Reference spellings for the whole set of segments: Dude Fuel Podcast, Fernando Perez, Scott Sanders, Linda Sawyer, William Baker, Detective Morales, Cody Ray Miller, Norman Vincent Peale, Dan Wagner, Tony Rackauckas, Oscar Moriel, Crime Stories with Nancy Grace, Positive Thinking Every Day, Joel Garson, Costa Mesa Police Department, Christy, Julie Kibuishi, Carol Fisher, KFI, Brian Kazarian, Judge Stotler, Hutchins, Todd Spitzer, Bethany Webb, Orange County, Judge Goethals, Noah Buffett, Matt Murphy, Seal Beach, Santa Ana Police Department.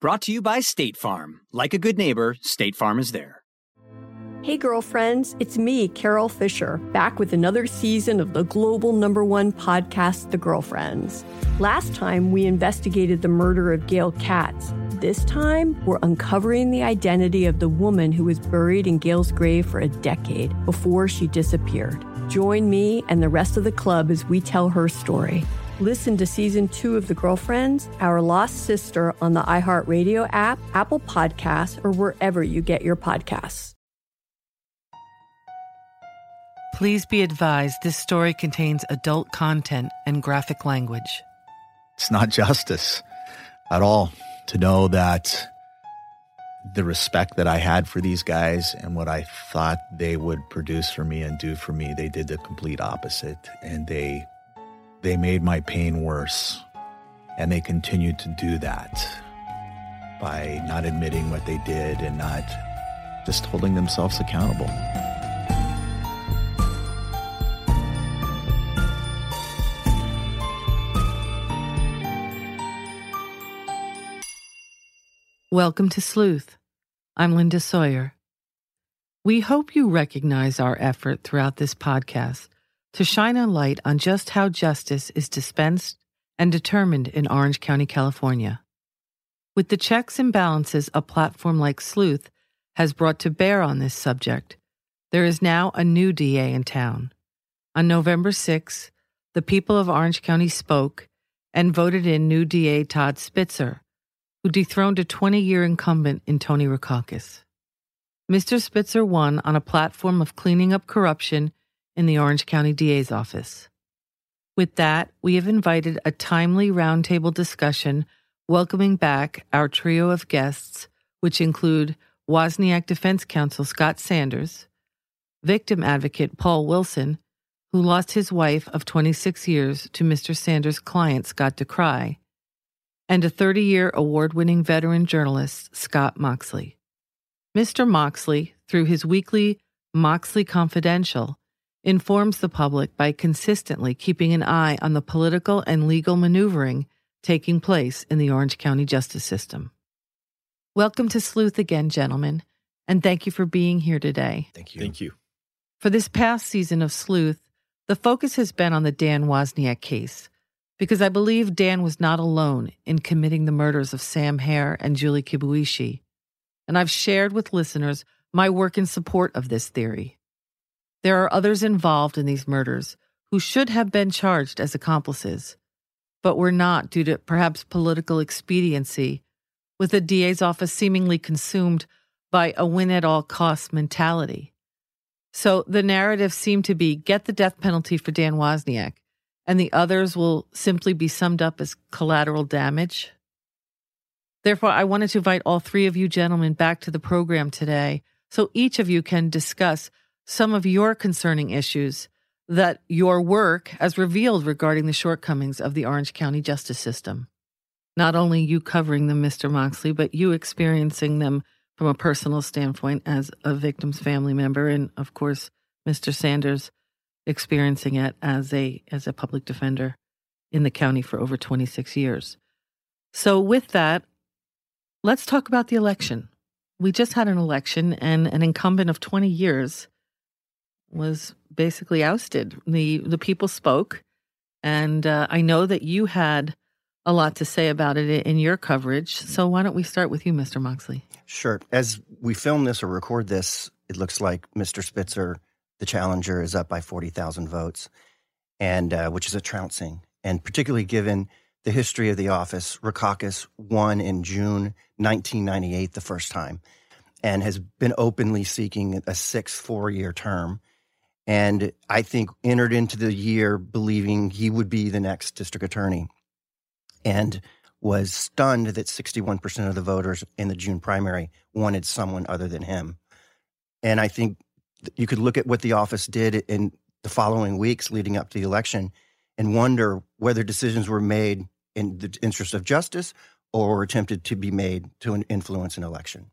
Brought to you by State Farm. Like a good neighbor, State Farm is there. Hey, girlfriends, it's me, Carol Fisher, back with another season of the global #1 podcast, The Girlfriends. Last time, we investigated the murder of Gail Katz. This time, we're uncovering the identity of the woman who was buried in Gail's grave for a decade before she disappeared. Join me and the rest of the club as we tell her story. Listen to Season 2 of The Girlfriends, Our Lost Sister on the iHeartRadio app, Apple Podcasts, or wherever you get your podcasts. Please be advised this story contains adult content and graphic language. It's not justice at all to know that the respect that I had for these guys and what I thought they would produce for me and do for me, they did the complete opposite, and They made my pain worse, and they continued to do that by not admitting what they did and not just holding themselves accountable. Welcome to Sleuth. I'm Linda Sawyer. We hope you recognize our effort throughout this podcast to shine a light on just how justice is dispensed and determined in Orange County, California. With the checks and balances a platform like Sleuth has brought to bear on this subject, there is now a new DA in town. On November 6, the people of Orange County spoke and voted in new DA Todd Spitzer, who dethroned a 20-year incumbent in Tony Rackauckas. Mr. Spitzer won on a platform of cleaning up corruption in the Orange County DA's office. With that, we have invited a timely roundtable discussion welcoming back our trio of guests, which include Wozniak Defense Counsel Scott Sanders, victim advocate Paul Wilson, who lost his wife of 26 years to Mr. Sanders' client Scott Dekraai, and a 30-year award-winning veteran journalist Scott Moxley. Mr. Moxley, through his weekly Moxley Confidential, informs the public by consistently keeping an eye on the political and legal maneuvering taking place in the Orange County justice system. Welcome to Sleuth again, gentlemen, and thank you for being here today. Thank you. Thank you. For this past season of Sleuth, the focus has been on the Dan Wozniak case, because I believe Dan was not alone in committing the murders of Sam Hare and Julie Kibuishi, and I've shared with listeners my work in support of this theory. There are others involved in these murders who should have been charged as accomplices, but were not due to perhaps political expediency, with the DA's office seemingly consumed by a win-at-all-costs mentality. So the narrative seemed to be, get the death penalty for Dan Wozniak, and the others will simply be summed up as collateral damage. Therefore, I wanted to invite all three of you gentlemen back to the program today, so each of you can discuss some of your concerning issues that your work has revealed regarding the shortcomings of the Orange County justice system. Not only you covering them, Mr. Moxley, but you experiencing them from a personal standpoint as a victim's family member, and, of course, Mr. Sanders experiencing it as a public defender in the county for over 26 years. So with that, let's talk about the election. We just had an election, and an incumbent of 20 years was basically ousted. The people spoke, and I know that you had a lot to say about it in your coverage. So why don't we start with you, Mr. Moxley? Sure. As we film this or record this, it looks like Mr. Spitzer, the challenger, is up by 40,000 votes, and which is a trouncing. And particularly given the history of the office, Rackauckas won in June 1998 the first time and has been openly seeking a sixth four-year term. And I think entered into the year believing he would be the next district attorney, and was stunned that 61% of the voters in the June primary wanted someone other than him. And I think you could look at what the office did in the following weeks leading up to the election and wonder whether decisions were made in the interest of justice or attempted to be made to influence an election.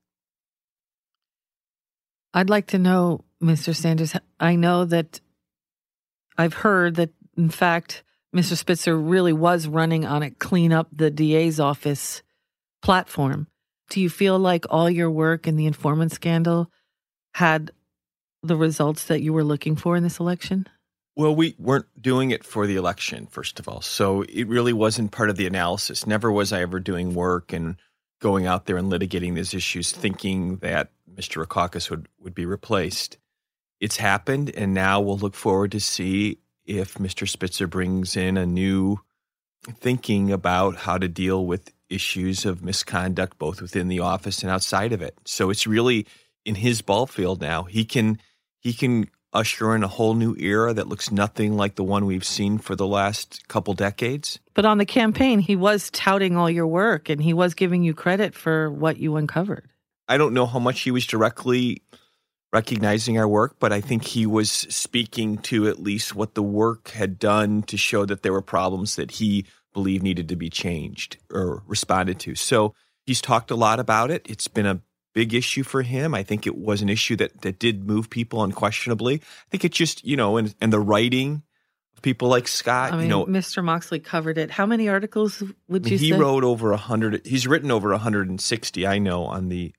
I'd like to know, Mr. Sanders, I know that I've heard that, in fact, Mr. Spitzer really was running on a clean up the DA's office platform. Do you feel like all your work in the informant scandal had the results that you were looking for in this election? Well, we weren't doing it for the election, first of all. So it really wasn't part of the analysis. Never was I ever doing work and going out there and litigating these issues thinking that Mr. Rackauckas would be replaced. It's happened, and now we'll look forward to see if Mr. Spitzer brings in a new thinking about how to deal with issues of misconduct, both within the office and outside of it. So it's really in his ball field now. He can usher in a whole new era that looks nothing like the one we've seen for the last couple decades. But on the campaign, he was touting all your work, and he was giving you credit for what you uncovered. I don't know how much he was directly recognizing our work, but I think he was speaking to at least what the work had done to show that there were problems that he believed needed to be changed or responded to. So he's talked a lot about it. It's been a big issue for him. I think it was an issue that did move people unquestionably. I think it just, and the writing of people like Scott. I mean, Mr. Moxley covered it. How many articles would you say? He wrote over 100. He's written over 160, I know, on the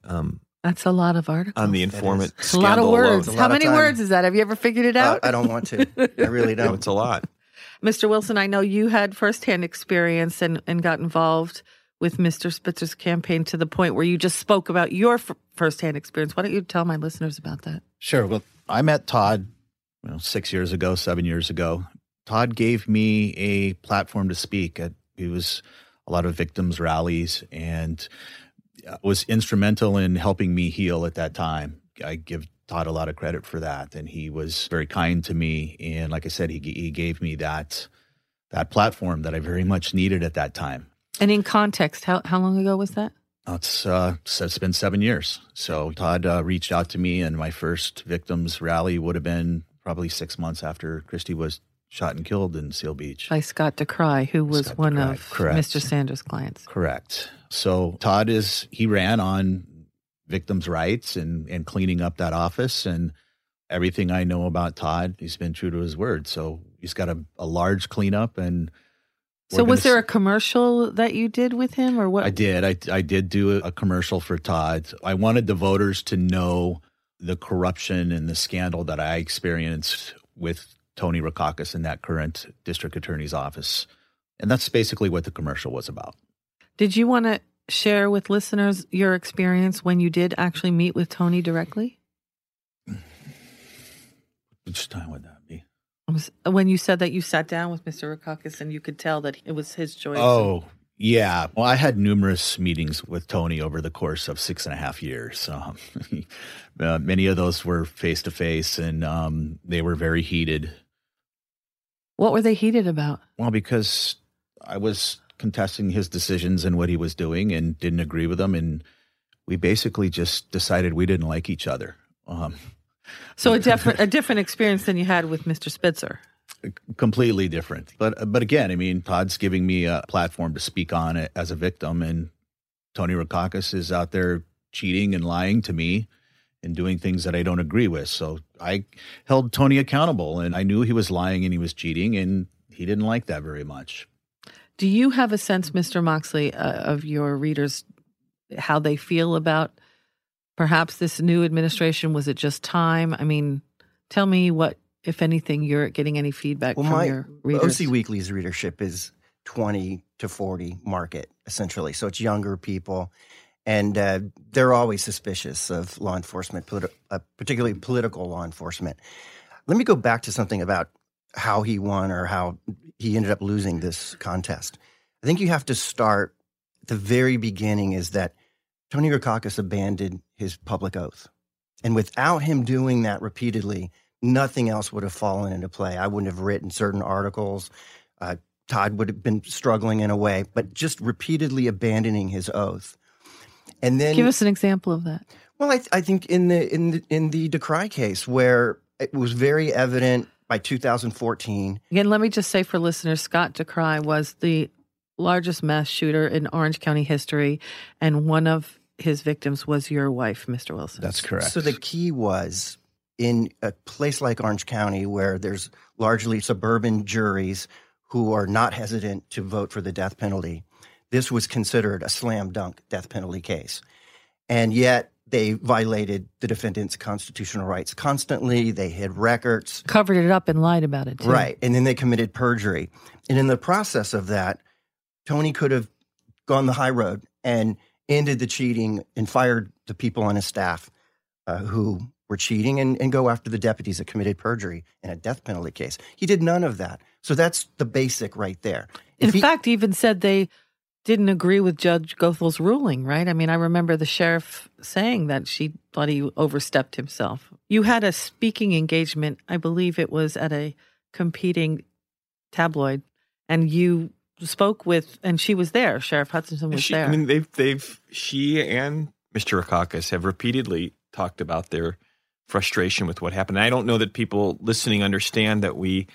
that's a lot of articles. On the informant scandal. A lot of words. How many words is that? Have you ever figured it out? I don't want to. I really don't. No, it's a lot. Mr. Wilson, I know you had firsthand experience and got involved with Mr. Spitzer's campaign to the point where you just spoke about your firsthand experience. Why don't you tell my listeners about that? Sure. Well, I met Todd 6 years ago, 7 years ago. Todd gave me a platform to speak. It was a lot of victims' rallies, and was instrumental in helping me heal at that time. I give Todd a lot of credit for that, and he was very kind to me. And like I said, he gave me that platform that I very much needed at that time. And in context, how long ago was that? It's been 7 years. So Todd reached out to me, and my first victims rally would have been probably 6 months after Christy was shot and killed in Seal Beach. By Scott Dekraai, who was one of Mr. Sanders' clients. Correct. So Todd he ran on victims' rights and cleaning up that office, and everything I know about Todd, he's been true to his word. So he's got a large cleanup. And so was there a commercial that you did with him, or what? I did. I did do a commercial for Todd. I wanted the voters to know the corruption and the scandal that I experienced with Tony Rackauckas in that current district attorney's office. And that's basically what the commercial was about. Did you want to share with listeners your experience when you did actually meet with Tony directly? Which time would that be? When you said that you sat down with Mr. Rackauckas and you could tell that it was his choice. Oh, yeah. Well, I had numerous meetings with Tony over the course of 6.5 years. Many of those were face-to-face, and they were very heated. What were they heated about? Well, because I was contesting his decisions and what he was doing and didn't agree with them. And we basically just decided we didn't like each other. So a different experience than you had with Mr. Spitzer. Completely different. But again, Todd's giving me a platform to speak on it as a victim. And Tony Rackauckas is out there cheating and lying to me and doing things that I don't agree with. So I held Tony accountable, and I knew he was lying and he was cheating, and he didn't like that very much. Do you have a sense, Mr. Moxley, of your readers, how they feel about perhaps this new administration? Was it just time? Tell me what, if anything, you're getting any feedback from your readers. OC Weekly's readership is 20 to 40 market, essentially. So it's younger people. And they're always suspicious of law enforcement, particularly political law enforcement. Let me go back to something about how he won or how he ended up losing this contest. I think you have to start at the very beginning is that Tony Rackauckas abandoned his public oath. And without him doing that repeatedly, nothing else would have fallen into play. I wouldn't have written certain articles. Todd would have been struggling in a way, but just repeatedly abandoning his oath. And then give us an example of that. Well, I think in the Dekraai case, where it was very evident by 2014. Again, let me just say for listeners, Scott Dekraai was the largest mass shooter in Orange County history, and one of his victims was your wife, Mr. Wilson. That's correct. So the key was in a place like Orange County, where there's largely suburban juries who are not hesitant to vote for the death penalty. This was considered a slam dunk death penalty case. And yet they violated the defendant's constitutional rights constantly. They hid records. Covered it up and lied about it, too. Right. And then they committed perjury. And in the process of that, Tony could have gone the high road and ended the cheating and fired the people on his staff who were cheating and go after the deputies that committed perjury in a death penalty case. He did none of that. So that's the basic right there. In fact, he even said they didn't agree with Judge Goethals' ruling, right? I mean, I remember the sheriff saying that she thought he overstepped himself. You had a speaking engagement, I believe it was at a competing tabloid, and you spoke with, and she was there, Sheriff Hutchinson was there. I mean, she and Mr. Rackauckas have repeatedly talked about their frustration with what happened. I don't know that people listening understand that we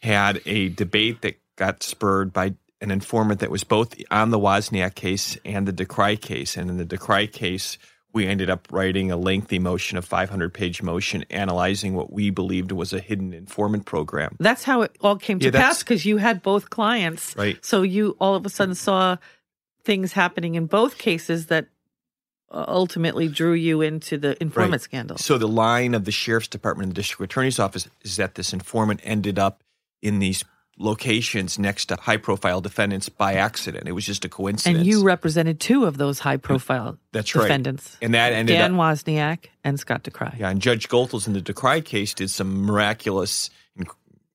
had a debate that got spurred by an informant that was both on the Wozniak case and the Dekraai case. And in the Dekraai case, we ended up writing a lengthy motion, a 500-page motion, analyzing what we believed was a hidden informant program. That's how it all came to pass, because you had both clients. Right. So you all of a sudden saw things happening in both cases that ultimately drew you into the informant scandal. So the line of the sheriff's department and the district attorney's office is that this informant ended up in these locations next to high-profile defendants by accident. It was just a coincidence. And you represented two of those high-profile defendants. Right. And that ended Dan Wozniak and Scott Dekraai. Yeah, and Judge Goethals in the Dekraai case did some miraculous,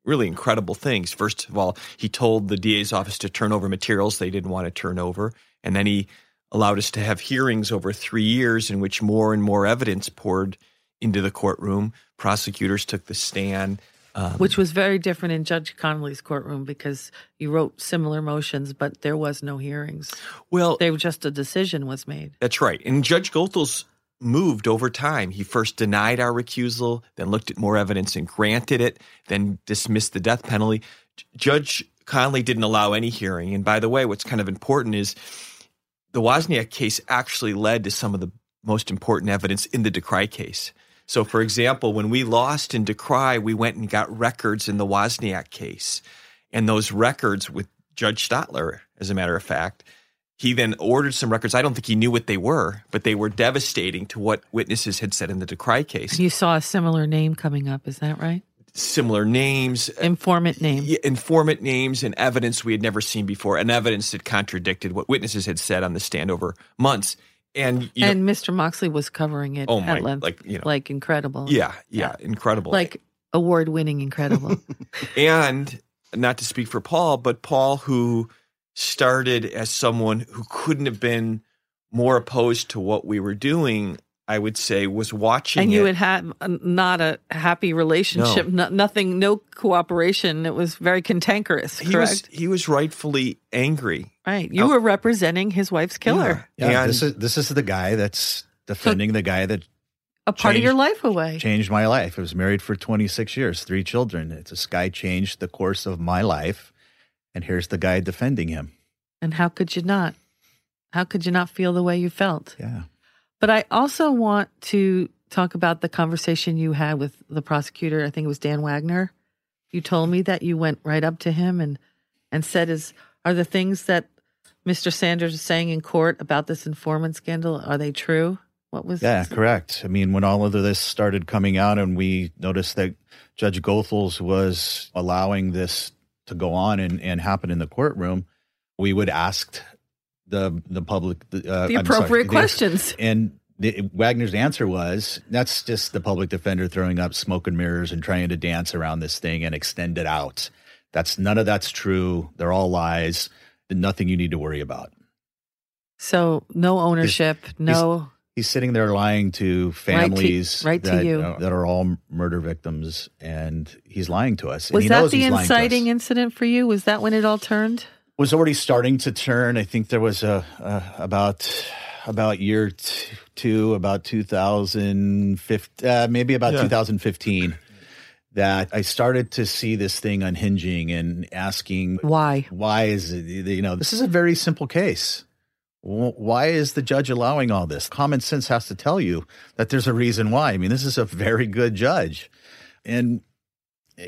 really incredible things. First of all, he told the DA's office to turn over materials they didn't want to turn over, and then he allowed us to have hearings over 3 years in which more and more evidence poured into the courtroom. Prosecutors took the stand. Which was very different in Judge Connolly's courtroom, because you wrote similar motions, but there was no hearings. Well, they were just a decision was made. That's right. And Judge Goethals moved over time. He first denied our recusal, then looked at more evidence and granted it, then dismissed the death penalty. Judge Connolly didn't allow any hearing. And by the way, what's kind of important is the Wozniak case actually led to some of the most important evidence in the Dekraai case. So, for example, when we lost in Dekraai, we went and got records in the Wozniak case. And those records with Judge Stotler, as a matter of fact, he then ordered some records. I don't think he knew what they were, but they were devastating to what witnesses had said in the Dekraai case. You saw a similar name coming up, is that right? Similar names. Informant names. Informant names and evidence we had never seen before, and evidence that contradicted what witnesses had said on the stand over months. And Mr. Moxley was covering it at length, like incredible. Yeah, incredible. Like award-winning incredible. And not to speak for Paul, but Paul, who started as someone who couldn't have been more opposed to what we were doing, I would say, was watching And you had had not a happy relationship, nothing, no cooperation. It was very cantankerous, correct? He was rightfully angry. Right. You were representing his wife's killer. Yeah. This is the guy that's defending the guy that a part of your life away. Changed my life. I was married for 26 years, 3 children. This guy changed the course of my life, and here's the guy defending him. And how could you not? How could you not feel the way you felt? Yeah. But I also want to talk about the conversation you had with the prosecutor. I think it was Dan Wagner. You told me that you went right up to him and said, are the things that Mr. Sanders is saying in court about this informant scandal, are they true? What was this? Correct. I mean, when all of this started coming out and we noticed that Judge Goethals was allowing this to go on and happen in the courtroom, we would ask the public the appropriate questions. And Wagner's answer was, that's just the public defender throwing up smoke and mirrors and trying to dance around this thing and extend it out. None of that's true. They're all lies. Nothing you need to worry about. So no ownership, He's sitting there lying to families that are all murder victims, and he's lying to us. Was that the inciting incident for you? Was that when it all turned? Was already starting to turn. I think there was about year two, about 2015, maybe about 2015, that I started to see this thing unhinging and asking why. Why is it? This is a very simple case. Why is the judge allowing all this? Common sense has to tell you that there's a reason why. I mean, this is a very good judge, and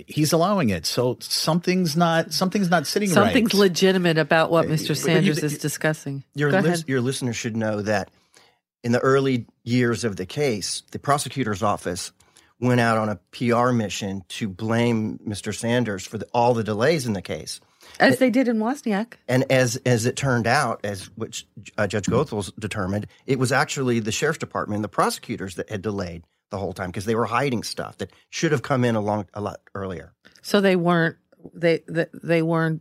he's allowing it. So something's not sitting right. Something's legitimate about what Mr. Sanders is discussing. Your listeners should know that in the early years of the case, the prosecutor's office went out on a PR mission to blame Mr. Sanders for all the delays in the case. As they did in Wozniak. And as it turned out, which Judge Goethals determined, it was actually the sheriff's department and the prosecutors that had delayed the whole time because they were hiding stuff that should have come in a lot earlier. So they weren't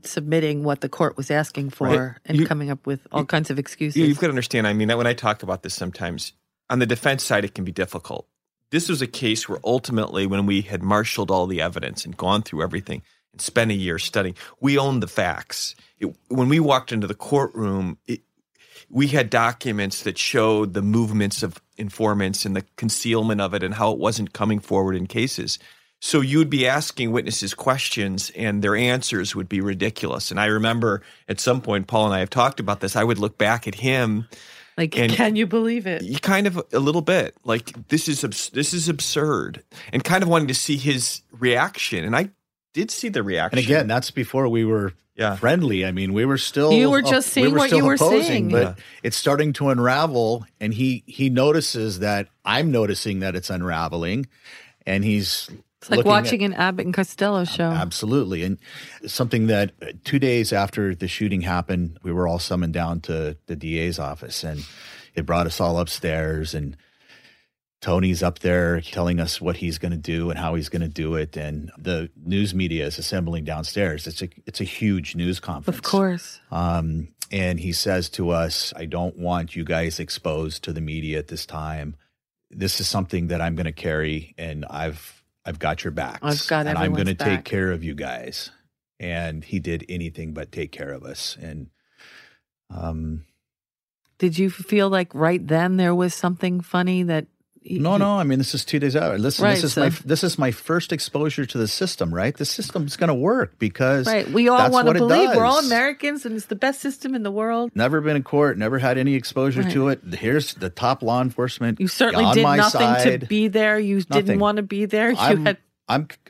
submitting what the court was asking for, right? And coming up with all kinds of excuses. You've got to understand, I mean, that when I talk about this sometimes, on the defense side it can be difficult. This was a case where ultimately when we had marshaled all the evidence and gone through everything – and spent a year studying. We owned the facts. When we walked into the courtroom, we had documents that showed the movements of informants and the concealment of it and how it wasn't coming forward in cases. So you'd be asking witnesses questions and their answers would be ridiculous. And I remember at some point, Paul and I have talked about this, I would look back at him. Like, can you believe it? You kind of a little bit. Like, this is absurd. And kind of wanting to see his reaction. And I did see the reaction. And again, that's before we were friendly. I mean, we were still— You were just seeing what you were seeing. But it's starting to unravel, and he notices that I'm noticing that it's unraveling, and he's— It's like watching an Abbott and Costello show. Absolutely. And something that 2 days after the shooting happened, we were all summoned down to the DA's office, and it brought us all upstairs, and Tony's up there telling us what he's going to do and how he's going to do it. And the news media is assembling downstairs. It's a huge news conference. Of course. And he says to us, I don't want you guys exposed to the media at this time. This is something that I'm going to carry, and I've got your backs. I've got everyone's back. And I'm going to take care of you guys. And he did anything but take care of us. And did you feel like right then there was something funny that— No. I mean, this is 2 days out. Listen, right, this is my first exposure to the system. Right, the system's going to work because we all want to believe we're all Americans and it's the best system in the world. Never been in court, never had any exposure to it. Here's the top law enforcement. You certainly did nothing to be there. Didn't want to be there. I'm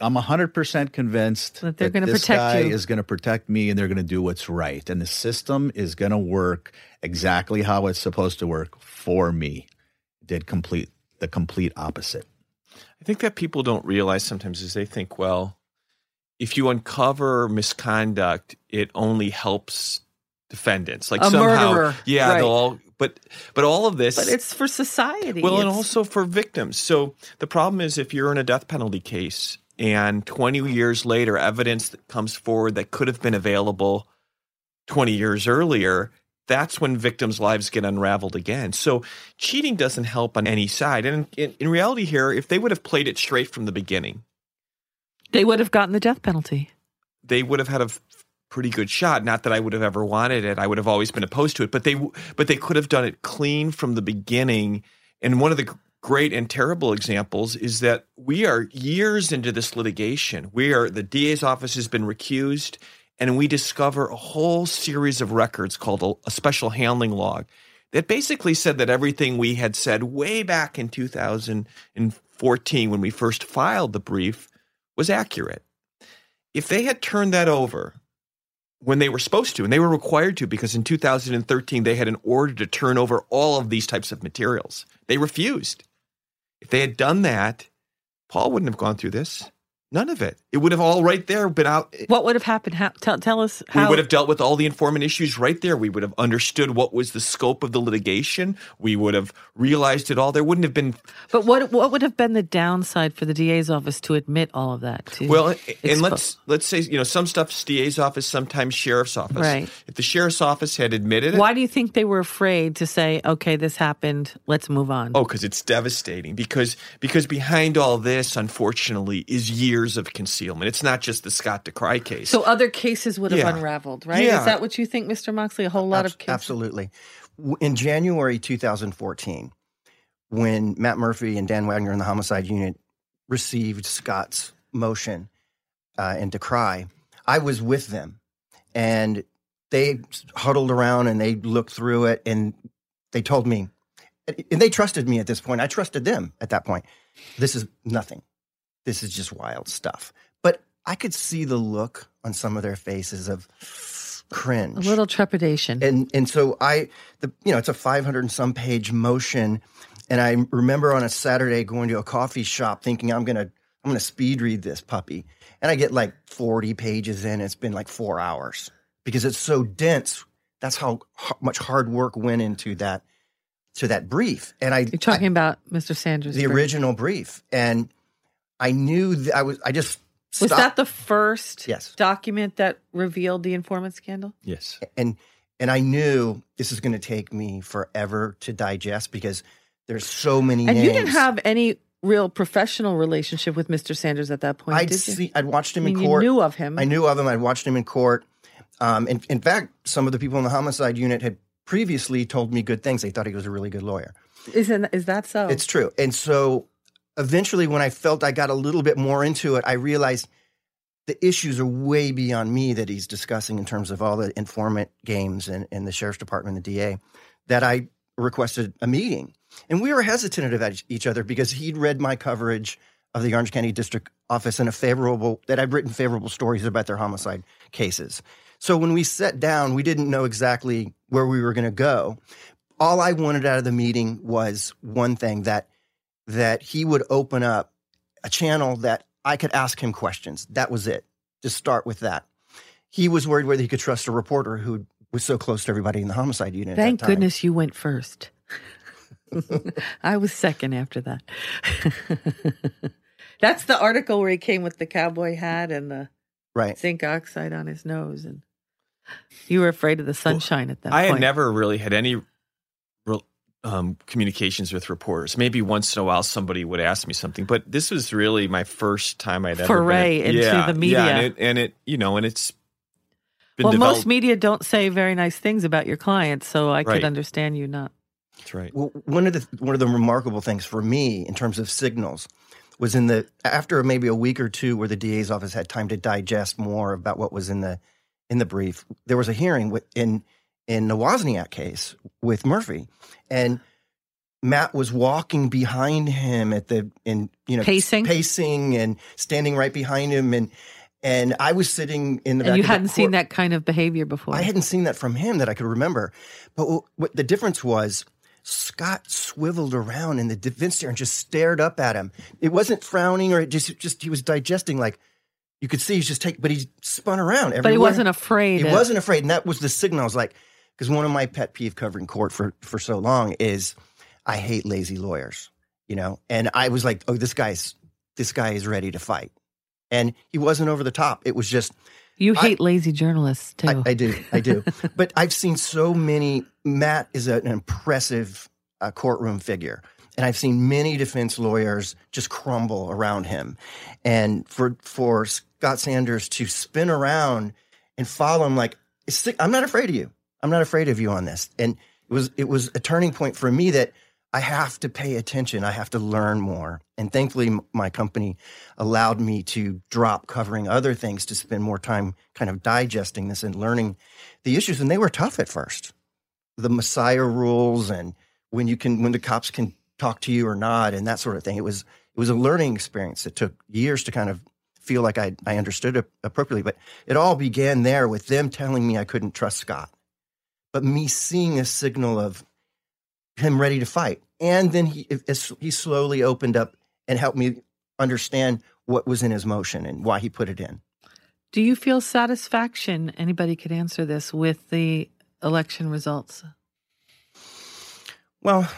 100% convinced that they're going to protect you. This guy is going to protect me, and they're going to do what's right, and the system is going to work exactly how it's supposed to work for me. The complete opposite. I think that people don't realize sometimes is they think, well, if you uncover misconduct, it only helps defendants. Like somehow, yeah, they'll all, but all of this. But it's for society. Well, and also for victims. So the problem is if you're in a death penalty case and 20 years later, evidence that comes forward that could have been available 20 years earlier, that's when victims' lives get unraveled again. So cheating doesn't help on any side. And in reality here, if they would have played it straight from the beginning, they would have gotten the death penalty. They would have had a pretty good shot. Not that I would have ever wanted it. I would have always been opposed to it. But they could have done it clean from the beginning. And one of the great and terrible examples is that we are years into this litigation. The DA's office has been recused. And we discover a whole series of records called a special handling log that basically said that everything we had said way back in 2014 when we first filed the brief was accurate. If they had turned that over when they were supposed to, and they were required to because in 2013 they had an order to turn over all of these types of materials, they refused. If they had done that, Paul wouldn't have gone through this. None of it. It would have all right there been out. What would have happened? Tell us how. We would have dealt with all the informant issues right there. We would have understood what was the scope of the litigation. We would have realized it all. There wouldn't have been. But what would have been the downside for the DA's office to admit all of that? Let's say, you know, some stuff's DA's office, sometimes sheriff's office. Right. If the sheriff's office had admitted it. Why do you think they were afraid to say, okay, this happened, let's move on? Oh, because it's devastating. Because behind all this, unfortunately, is years of concealment. It's not just the Scott Dekraai case. So other cases would have unraveled, right? Yeah. Is that what you think, Mr. Moxley? A whole lot of cases? Absolutely. In January 2014, when Matt Murphy and Dan Wagner in the homicide unit received Scott's motion and Dekraai, I was with them. And they huddled around and they looked through it and they told me, and they trusted me at this point. I trusted them at that point. This is nothing. This is just wild stuff. But I could see the look on some of their faces of cringe. A little trepidation. And so it's a 500 and some page motion. And I remember on a Saturday going to a coffee shop thinking I'm going to speed read this puppy. And I get like 40 pages in. It's been like 4 hours because it's so dense. That's how much hard work went into that, to that brief. And you're talking about Mr. Sanders' the original brief. And I knew I just stopped. Was that the first document that revealed the informant scandal? Yes. And I knew this is going to take me forever to digest because there's so many names. And you didn't have any real professional relationship with Mr. Sanders at that point, I'd watched him in court. You knew of him. I knew of him. I'd watched him in court. And in fact, some of the people in the homicide unit had previously told me good things. They thought he was a really good lawyer. Is that so? It's true. And so eventually, when I felt I got a little bit more into it, I realized the issues are way beyond me that he's discussing in terms of all the informant games and the sheriff's department, the DA, that I requested a meeting. And we were hesitant about each other because he'd read my coverage of the Orange County District Office that I've written favorable stories about their homicide cases. So when we sat down, we didn't know exactly where we were going to go. All I wanted out of the meeting was one thing, that he would open up a channel that I could ask him questions. That was it. Just start with that. He was worried whether he could trust a reporter who was so close to everybody in the homicide unit. Thank goodness you went first. I was second after that. That's the article where he came with the cowboy hat and the zinc oxide on his nose. And you were afraid of the sunshine at that point. I had never really had any communications with reporters. Maybe once in a while somebody would ask me something, but this was really my first time I'd ever foray into the media. Yeah, and it's been developed. Most media don't say very nice things about your clients, so I could understand you not. That's right. Well, one of the remarkable things for me in terms of signals was after maybe a week or two where the DA's office had time to digest more about what was in the brief. There was a hearing in the Wozniak case with Murphy, and Matt was walking behind him pacing and standing right behind him, and I was sitting in the back. And you hadn't seen that kind of behavior before. I hadn't seen that from him that I could remember, but what the difference was, Scott swiveled around in the defense chair and just stared up at him. It wasn't frowning, or it just he was digesting like. You could see he's just but he spun around everywhere. But he wasn't afraid. He wasn't afraid, and that was the signal. I was like, because one of my pet peeve covering court for so long is I hate lazy lawyers, you know? And I was like, oh, this guy is ready to fight. And he wasn't over the top. It was just— You hate lazy journalists, too. I do. But I've seen so many. Matt is an impressive courtroom figure. And I've seen many defense lawyers just crumble around him. And for Scott Sanders to spin around and follow him like, I'm not afraid of you. I'm not afraid of you on this. And it was a turning point for me that I have to pay attention. I have to learn more. And thankfully, my company allowed me to drop covering other things to spend more time kind of digesting this and learning the issues. And they were tough at first. The Messiah rules and when the cops can talk to you or not, and that sort of thing. It was a learning experience. It took years to kind of feel like I understood it appropriately, but it all began there with them telling me I couldn't trust Scott, but me seeing a signal of him ready to fight. And then he slowly opened up and helped me understand what was in his motion and why he put it in. Do you feel satisfaction, anybody could answer this, with the election results? Well,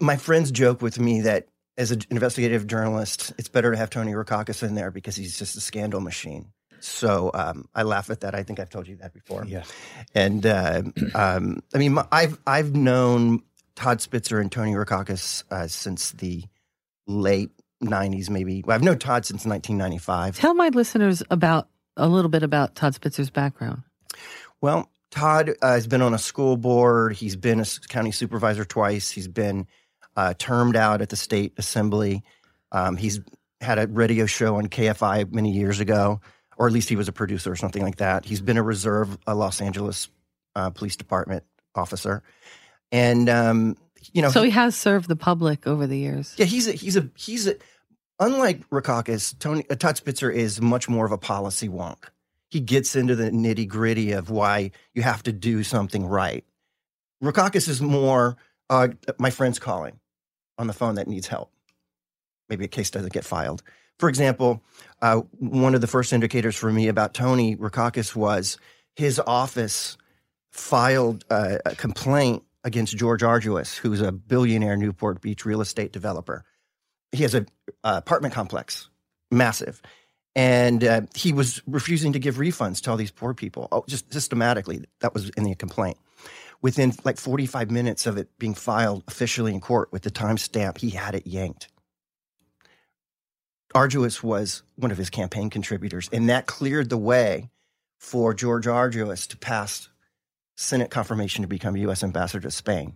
my friends joke with me that as an investigative journalist, it's better to have Tony Rackauckas in there because he's just a scandal machine. So I laugh at that. I think I've told you that before. Yeah. And I mean, I've known Todd Spitzer and Tony Rackauckas since the late 90s, maybe. Well, I've known Todd since 1995. Tell my listeners a little bit about Todd Spitzer's background. Well, Todd has been on a school board. He's been a county supervisor twice. He's been termed out at the state assembly. He's had a radio show on KFI many years ago, or at least he was a producer or something like that. He's been a reserve, a Los Angeles Police Department officer. And, so he has served the public over the years. Yeah, he's unlike Rackauckas, Todd Spitzer is much more of a policy wonk. He gets into the nitty gritty of why you have to do something right. Rackauckas is more, my friend's calling on the phone that needs help. Maybe a case doesn't get filed. For example, one of the first indicators for me about Tony Rackauckas was his office filed a complaint against George Arduous, who's a billionaire Newport Beach real estate developer. He has an apartment complex, massive, and he was refusing to give refunds to all these poor people, just systematically. That was in the complaint. Within like 45 minutes of it being filed officially in court with the timestamp, he had it yanked. Arduous was one of his campaign contributors, and that cleared the way for George Arduous to pass Senate confirmation to become U.S. ambassador to Spain.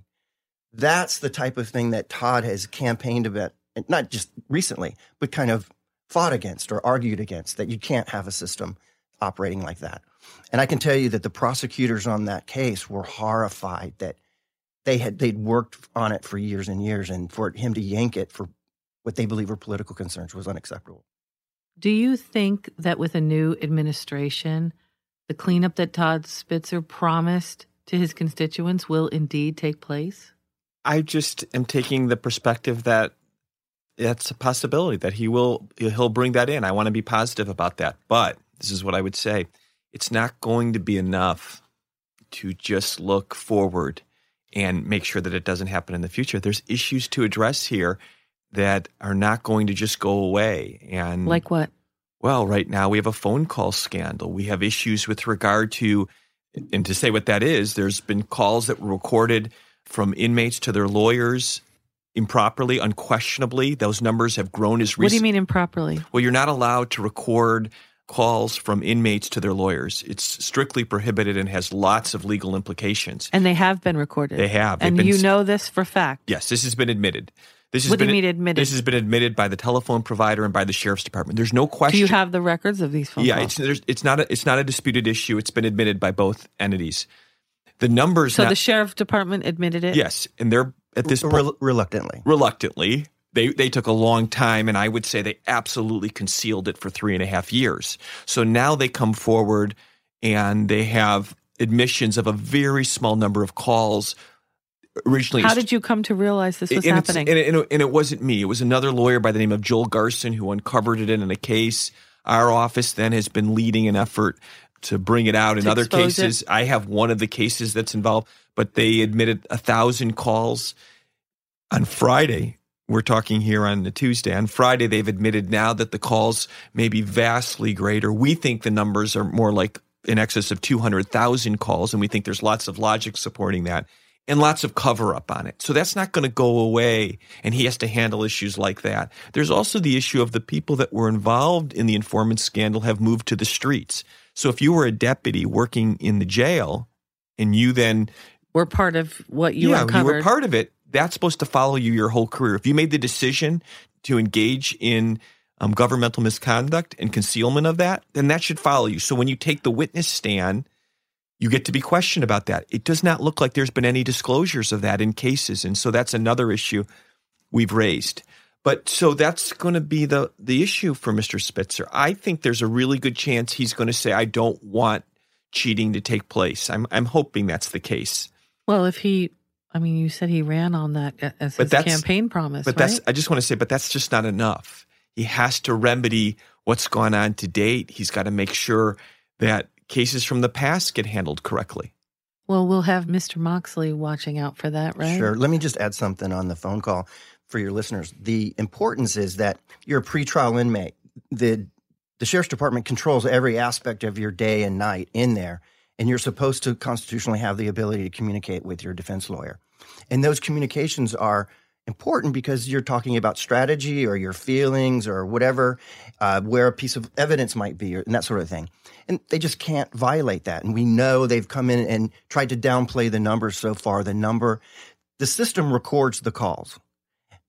That's the type of thing that Todd has campaigned about, not just recently, but kind of fought against or argued against, that you can't have a system operating like that. And I can tell you that the prosecutors on that case were horrified that they'd worked on it for years and years, and for him to yank it for what they believe were political concerns was unacceptable. Do you think that with a new administration, the cleanup that Todd Spitzer promised to his constituents will indeed take place? I just am taking the perspective that that's a possibility, that he'll bring that in. I want to be positive about that. But this is what I would say. It's not going to be enough to just look forward and make sure that it doesn't happen in the future. There's issues to address here that are not going to just go away. And like what? Well, right now we have a phone call scandal. We have issues with regard to, and to say what that is, there's been calls that were recorded from inmates to their lawyers improperly, unquestionably. Those numbers have grown as recently. What do you mean improperly? Well, you're not allowed to record calls from inmates to their lawyers. It's strictly prohibited and has lots of legal implications. And they have been recorded. They have. And you know this for fact. Yes, this has been admitted. What do you mean admitted? This has been admitted by the telephone provider and by the sheriff's department. There's no question. Do you have the records of these phone calls? Yeah, it's not a disputed issue. It's been admitted by both entities. The numbers. So the sheriff's department admitted it? Yes, and they're at this point reluctantly. They took a long time, and I would say they absolutely concealed it for 3.5 years. So now they come forward and they have admissions of a very small number of calls. Originally, how did you come to realize this was happening? And it wasn't me. It was another lawyer by the name of Joel Garson who uncovered it in a case. Our office then has been leading an effort to bring it out in other cases. I have one of the cases that's involved, but they admitted 1,000 calls on Friday. We're talking here on the Tuesday. On Friday, they've admitted now that the calls may be vastly greater. We think the numbers are more like in excess of 200,000 calls, and we think there's lots of logic supporting that. And lots of cover-up on it. So that's not going to go away, and he has to handle issues like that. There's also the issue of the people that were involved in the informant scandal have moved to the streets. So if you were a deputy working in the jail, and you then were part of what you uncovered. You were part of it, that's supposed to follow you your whole career. If you made the decision to engage in governmental misconduct and concealment of that, then that should follow you. So when you take the witness stand, you get to be questioned about that. It does not look like there's been any disclosures of that in cases. And so that's another issue we've raised. But so that's going to be the issue for Mr. Spitzer. I think there's a really good chance he's going to say, I don't want cheating to take place. I'm hoping that's the case. Well, you said he ran on that as his campaign promise, but right? I just want to say, but that's just not enough. He has to remedy what's gone on to date. He's got to make sure that cases from the past get handled correctly. Well, we'll have Mr. Moxley watching out for that, right? Sure. Let me just add something on the phone call for your listeners. The importance is that you're a pretrial inmate. The Sheriff's Department controls every aspect of your day and night in there, and you're supposed to constitutionally have the ability to communicate with your defense lawyer. And those communications are important because you're talking about strategy or your feelings or whatever, where a piece of evidence might be and that sort of thing. And they just can't violate that. And we know they've come in and tried to downplay the numbers so far. The system records the calls.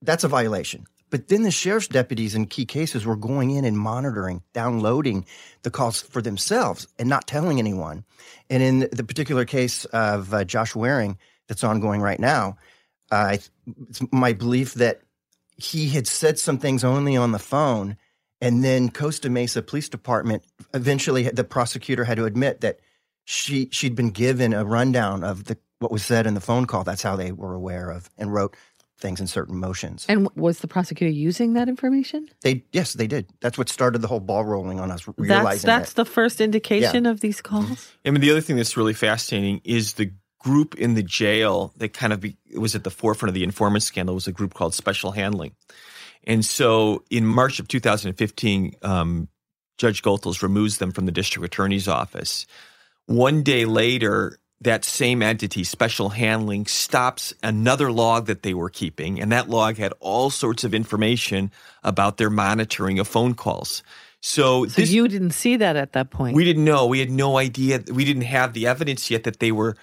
That's a violation. But then the sheriff's deputies in key cases were going in and monitoring, downloading the calls for themselves and not telling anyone. And in the particular case of Josh Waring that's ongoing right now, it's my belief that he had said some things only on the phone, and then Costa Mesa Police Department, eventually the prosecutor had to admit that she'd been given a rundown of what was said in the phone call. That's how they were aware of and wrote things in certain motions. And was the prosecutor using that information? Yes, they did. That's what started the whole ball rolling on us realizing that's the first indication of these calls? I mean, the other thing that's really fascinating is the group in the jail that it was at the forefront of the informant scandal was a group called Special Handling. And so in March of 2015, Judge Goethals removes them from the district attorney's office. One day later, that same entity, Special Handling, stops another log that they were keeping, and that log had all sorts of information about their monitoring of phone calls. So you didn't see that at that point? We didn't know. We had no idea. We didn't have the evidence yet that they were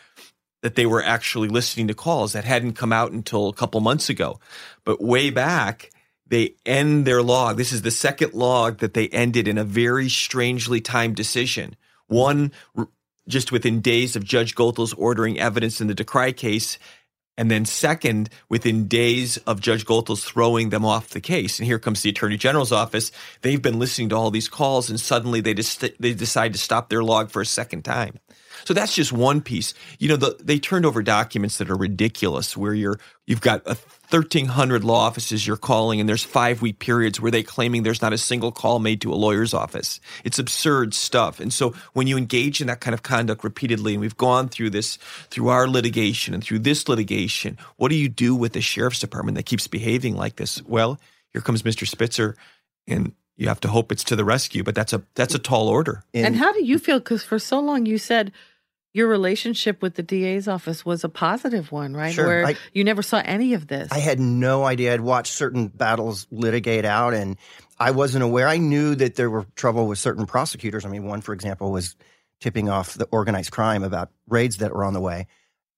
actually listening to calls. That hadn't come out until a couple months ago. But way back, they end their log. This is the second log that they ended in a very strangely timed decision. One, just within days of Judge Goethals ordering evidence in the Dekraai case, and then second, within days of Judge Goethals throwing them off the case. And here comes the Attorney General's office. They've been listening to all these calls, and suddenly they decide to stop their log for a second time. So that's just one piece. You know, they turned over documents that are ridiculous, where you've got 1,300 law offices you're calling, and there's 5-week periods where they're claiming there's not a single call made to a lawyer's office. It's absurd stuff. And so when you engage in that kind of conduct repeatedly, and we've gone through this through our litigation and through this litigation, what do you do with the sheriff's department that keeps behaving like this? Well, here comes Mr. Spitzer, and you have to hope it's to the rescue, but that's a tall order. And how do you feel? Because for so long you said your relationship with the DA's office was a positive one, right? Sure. Where you never saw any of this. I had no idea. I'd watched certain battles litigate out, and I wasn't aware. I knew that there were trouble with certain prosecutors. I mean, one, for example, was tipping off the organized crime about raids that were on the way.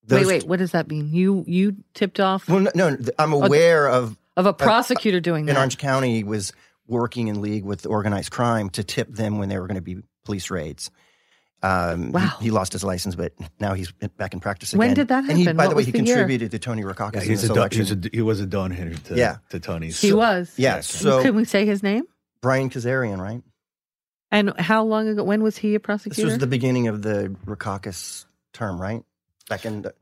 Wait, what does that mean? You tipped off? Well, no, I'm aware of a prosecutor doing that. In Orange County was working in league with organized crime to tip them when they were going to be police raids. Wow. He lost his license, but now he's back in practice again. When did that happen? And he contributed to Tony Rackauckas in this election. He was a donor to Tony's. He was. Yeah. So can we say his name? Brian Kazarian, right? And how long ago, when was he a prosecutor? This was the beginning of the Rackauckas term, right? Back in the,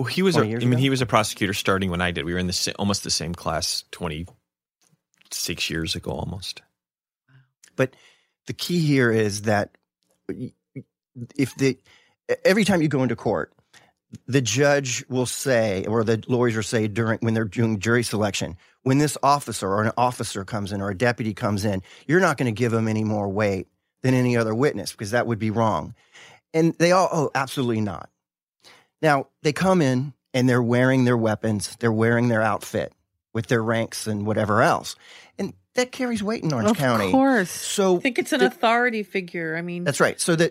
well, he was. He was a prosecutor starting when I did. We were in almost the same class 26 years ago almost. But the key here is that every time you go into court, the judge will say, or the lawyers will say when they're doing jury selection, when this officer or an officer comes in or a deputy comes in, you're not going to give them any more weight than any other witness because that would be wrong. And they all, oh, absolutely not. Now, they come in and they're wearing their weapons, they're wearing their outfit with their ranks and whatever else. And that carries weight in Orange County. Of course. So I think it's an authority figure. I mean, that's right. So the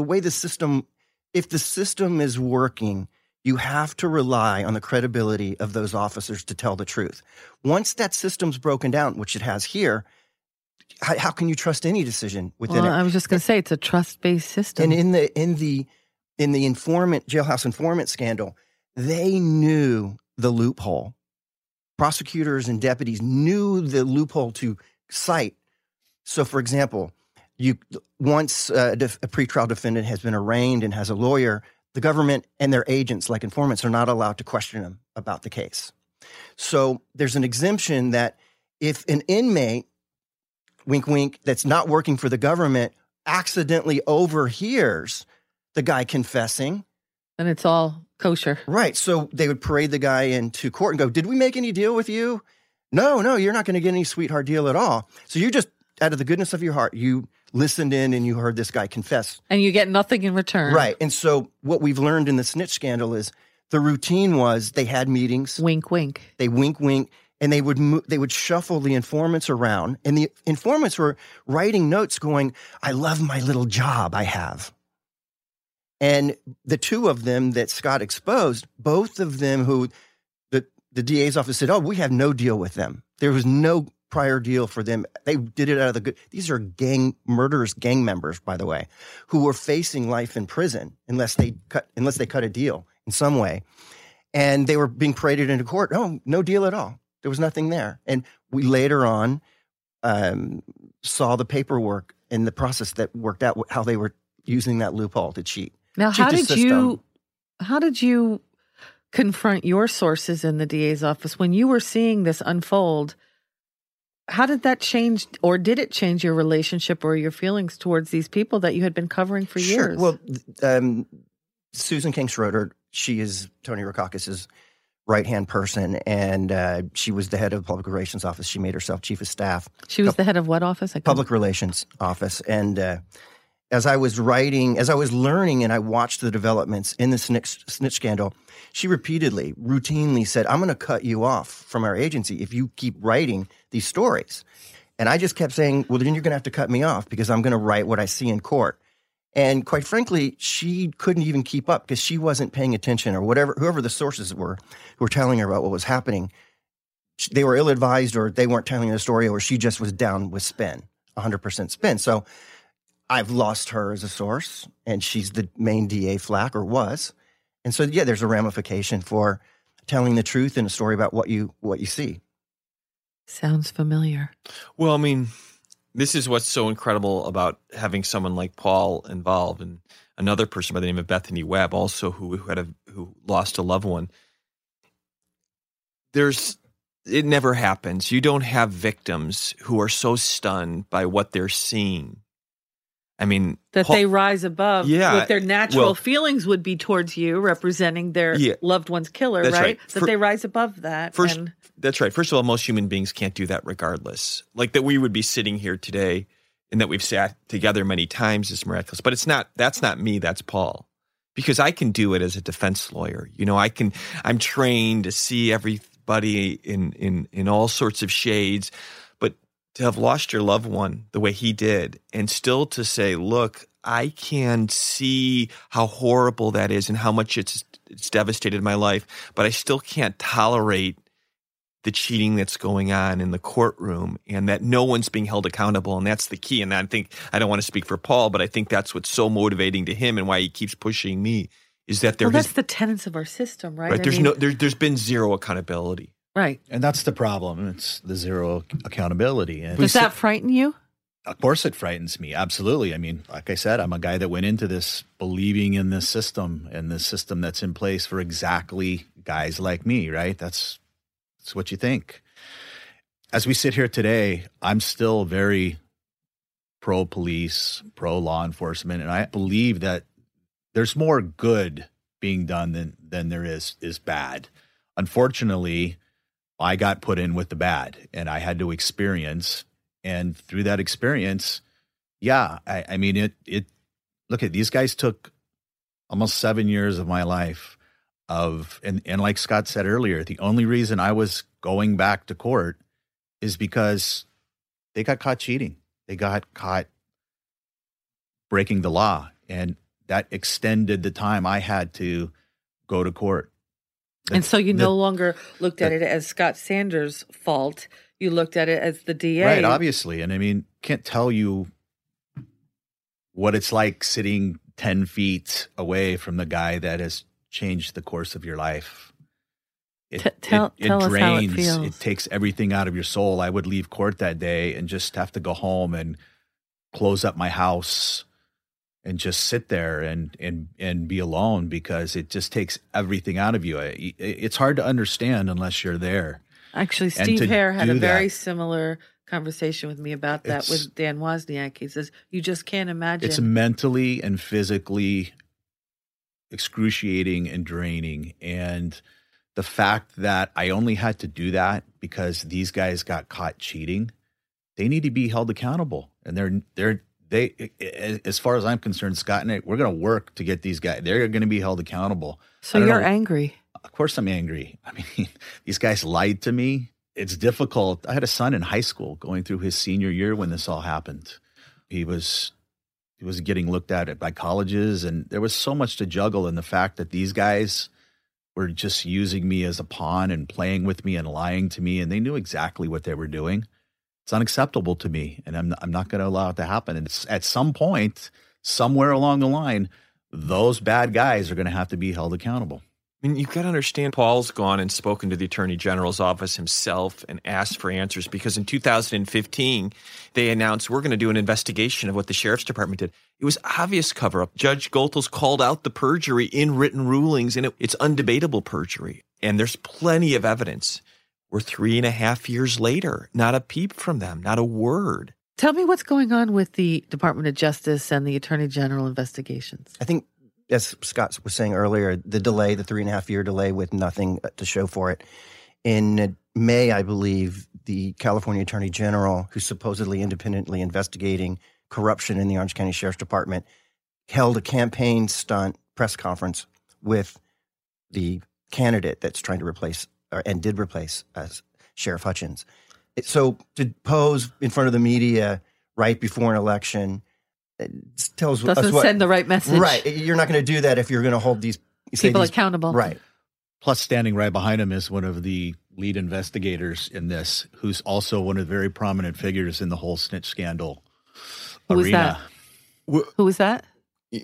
way the system, if the system is working, you have to rely on the credibility of those officers to tell the truth. Once that system's broken down, which it has here, how can you trust any decision within it? I was just going to say it's a trust-based system. And in the jailhouse informant scandal, they knew the loophole. Prosecutors and deputies knew the loophole to cite. So, for example, once a pretrial defendant has been arraigned and has a lawyer, the government and their agents, like informants, are not allowed to question them about the case. So there's an exemption that if an inmate wink, wink, that's not working for the government accidentally overhears the guy confessing. And it's all kosher. Right. So they would parade the guy into court and go, did we make any deal with you? No, you're not going to get any sweetheart deal at all. So you just, out of the goodness of your heart, you listened in and you heard this guy confess. And you get nothing in return. Right. And so what we've learned in the snitch scandal is the routine was they had meetings. Wink, wink. They wink, wink. And they would shuffle the informants around. And the informants were writing notes going, I love my little job I have. And the two of them that Scott exposed, both of them who the DA's office said, oh, we have no deal with them. There was no prior deal for them. They did it out of the good. These are gang members, by the way, who were facing life in prison unless they cut a deal in some way. And they were being paraded into court. Oh, no deal at all. There was nothing there. And we later on saw the paperwork and the process that worked out how they were using that loophole to cheat. Now, how did you confront your sources in the DA's office when you were seeing this unfold? How did that change, or did it change your relationship or your feelings towards these people that you had been covering for years? Sure. Well, Susan King Schroeder, she is Tony Rackauckas's right-hand person, and she was the head of the Public Relations Office. She made herself chief of staff. She was the head of what office? Public Relations Office. And as I was learning and I watched the developments in the snitch scandal, she routinely said, I'm going to cut you off from our agency if you keep writing these stories. And I just kept saying, well, then you're going to have to cut me off because I'm going to write what I see in court. And quite frankly, she couldn't even keep up because she wasn't paying attention or whoever the sources were who were telling her about what was happening. They were ill-advised or they weren't telling the story, or she just was down with spin, 100% spin. So I've lost her as a source, and she's the main DA flack, or was. And so, yeah, there's a ramification for telling the truth in a story about what you see. Sounds familiar. Well, I mean, this is what's so incredible about having someone like Paul involved, and another person by the name of Bethany Webb, also who lost a loved one. It never happens. You don't have victims who are so stunned by what they're seeing. I mean, that they rise above what their natural feelings would be towards you, representing their loved one's killer, right? That they rise above that. That's right. First of all, most human beings can't do that regardless. Like, that we would be sitting here today and that we've sat together many times is miraculous. But that's not me, that's Paul. Because I can do it as a defense lawyer. You know, I'm trained to see everybody in all sorts of shades. To have lost your loved one the way he did, and still to say, look, I can see how horrible that is and how much it's devastated my life, but I still can't tolerate the cheating that's going on in the courtroom and that no one's being held accountable. And that's the key. And I think, I don't want to speak for Paul, but I think that's what's so motivating to him and why he keeps pushing me is that that's the tenets of our system, right? Right. There's been zero accountability. Right. And that's the problem. It's the zero accountability. And does that frighten you? Of course it frightens me. Absolutely. I mean, like I said, I'm a guy that went into this believing in this system and the system that's in place for exactly guys like me, right? That's what you think. As we sit here today, I'm still very pro-police, pro-law enforcement, and I believe that there's more good being done than there is bad. Unfortunately, I got put in with the bad, and I had to experience. And through that experience, look at these guys took almost 7 years of my life and like Scott said earlier, the only reason I was going back to court is because they got caught cheating. They got caught breaking the law. And that extended the time I had to go to court. And so you no longer looked at it as Scott Sanders' fault. You looked at it as the DA. Right, obviously. And I mean, can't tell you what it's like sitting 10 feet away from the guy that has changed the course of your life. It drains. Us how it feels. It takes everything out of your soul. I would leave court that day and just have to go home and close up my house and just sit there and be alone, because it just takes everything out of you. It's hard to understand unless you're there. Actually, Steve Hare had a very similar conversation with me about that with Dan Wozniak. He says, you just can't imagine. It's mentally and physically excruciating and draining. And the fact that I only had to do that because these guys got caught cheating, they need to be held accountable. And they, as far as I'm concerned, Scott and I, we're going to work to get these guys, they're going to be held accountable. So you're angry. Of course I'm angry. I mean, these guys lied to me. It's difficult. I had a son in high school going through his senior year when this all happened. He was getting looked at by colleges, and there was so much to juggle, and the fact that these guys were just using me as a pawn and playing with me and lying to me, and they knew exactly what they were doing. It's unacceptable to me, and I'm not going to allow it to happen. And it's, at some point, somewhere along the line, those bad guys are going to have to be held accountable. I mean, you've got to understand, Paul's gone and spoken to the Attorney General's office himself and asked for answers, because in 2015, they announced, we're going to do an investigation of what the Sheriff's Department did. It was obvious cover-up. Judge Goethals called out the perjury in written rulings, and it's undebatable perjury. And there's plenty of evidence. We're 3.5 years later, not a peep from them, not a word. Tell me what's going on with the Department of Justice and the Attorney General investigations. I think, as Scott was saying earlier, the delay, the 3.5 year delay with nothing to show for it. In May, I believe, the California Attorney General, who's supposedly independently investigating corruption in the Orange County Sheriff's Department, held a campaign stunt press conference with the candidate that's trying to replace and did replace Sheriff Hutchins. So to pose in front of the media right before an election tells us what— doesn't send the right message. Right. You're not going to do that if you're going to hold these people accountable. Right. Plus, standing right behind him is one of the lead investigators in this, who's also one of the very prominent figures in the whole snitch scandal arena. Who was that?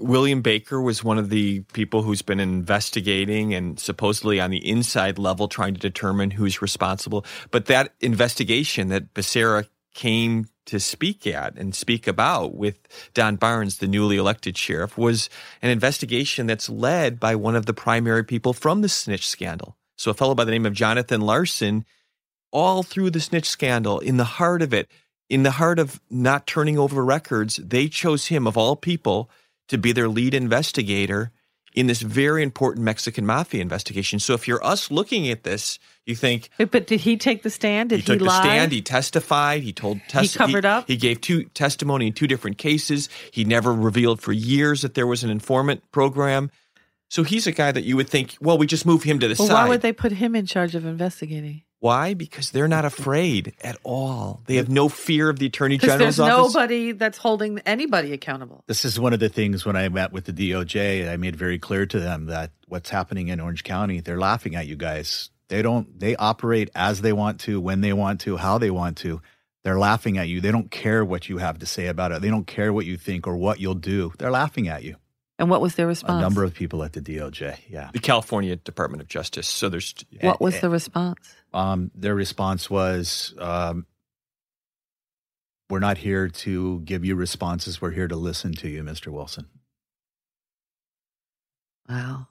William Baker was one of the people who's been investigating and supposedly on the inside level trying to determine who's responsible. But that investigation that Becerra came to speak at and speak about with Don Barnes, the newly elected sheriff, was an investigation that's led by one of the primary people from the snitch scandal. So a fellow by the name of Jonathan Larson, all through the snitch scandal, in the heart of it, in the heart of not turning over records, they chose him, of all people, to be their lead investigator in this very important Mexican mafia investigation. So if you're us looking at this, you think— but did he take the stand? Did he lie? He took the stand. He testified. He covered up. He gave two testimony in two different cases. He never revealed for years that there was an informant program. So he's a guy that you would think, well, we just move him to the side. Why would they put him in charge of investigating? Why? Because they're not afraid at all. They have no fear of the Attorney General's office. Because there's nobody that's holding anybody accountable. This is one of the things when I met with the DOJ, I made very clear to them that what's happening in Orange County, they're laughing at you guys. They operate as they want to, when they want to, how they want to. They're laughing at you. They don't care what you have to say about it. They don't care what you think or what you'll do. They're laughing at you. And what was their response? A number of people at the DOJ, yeah. The California Department of Justice. So there's— what was the response? Their response was, we're not here to give you responses. We're here to listen to you, Mr. Wilson. Wow.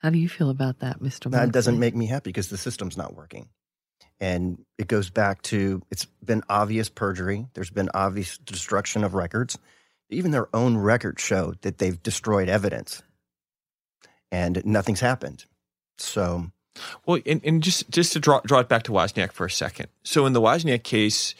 How do you feel about that, Mr. Murphy? That doesn't make me happy because the system's not working. And it goes back to, it's been obvious perjury. There's been obvious destruction of records. Even their own records show that they've destroyed evidence, and nothing's happened. So, well, and just to draw it back to Wozniak for a second. So in the Wozniak case,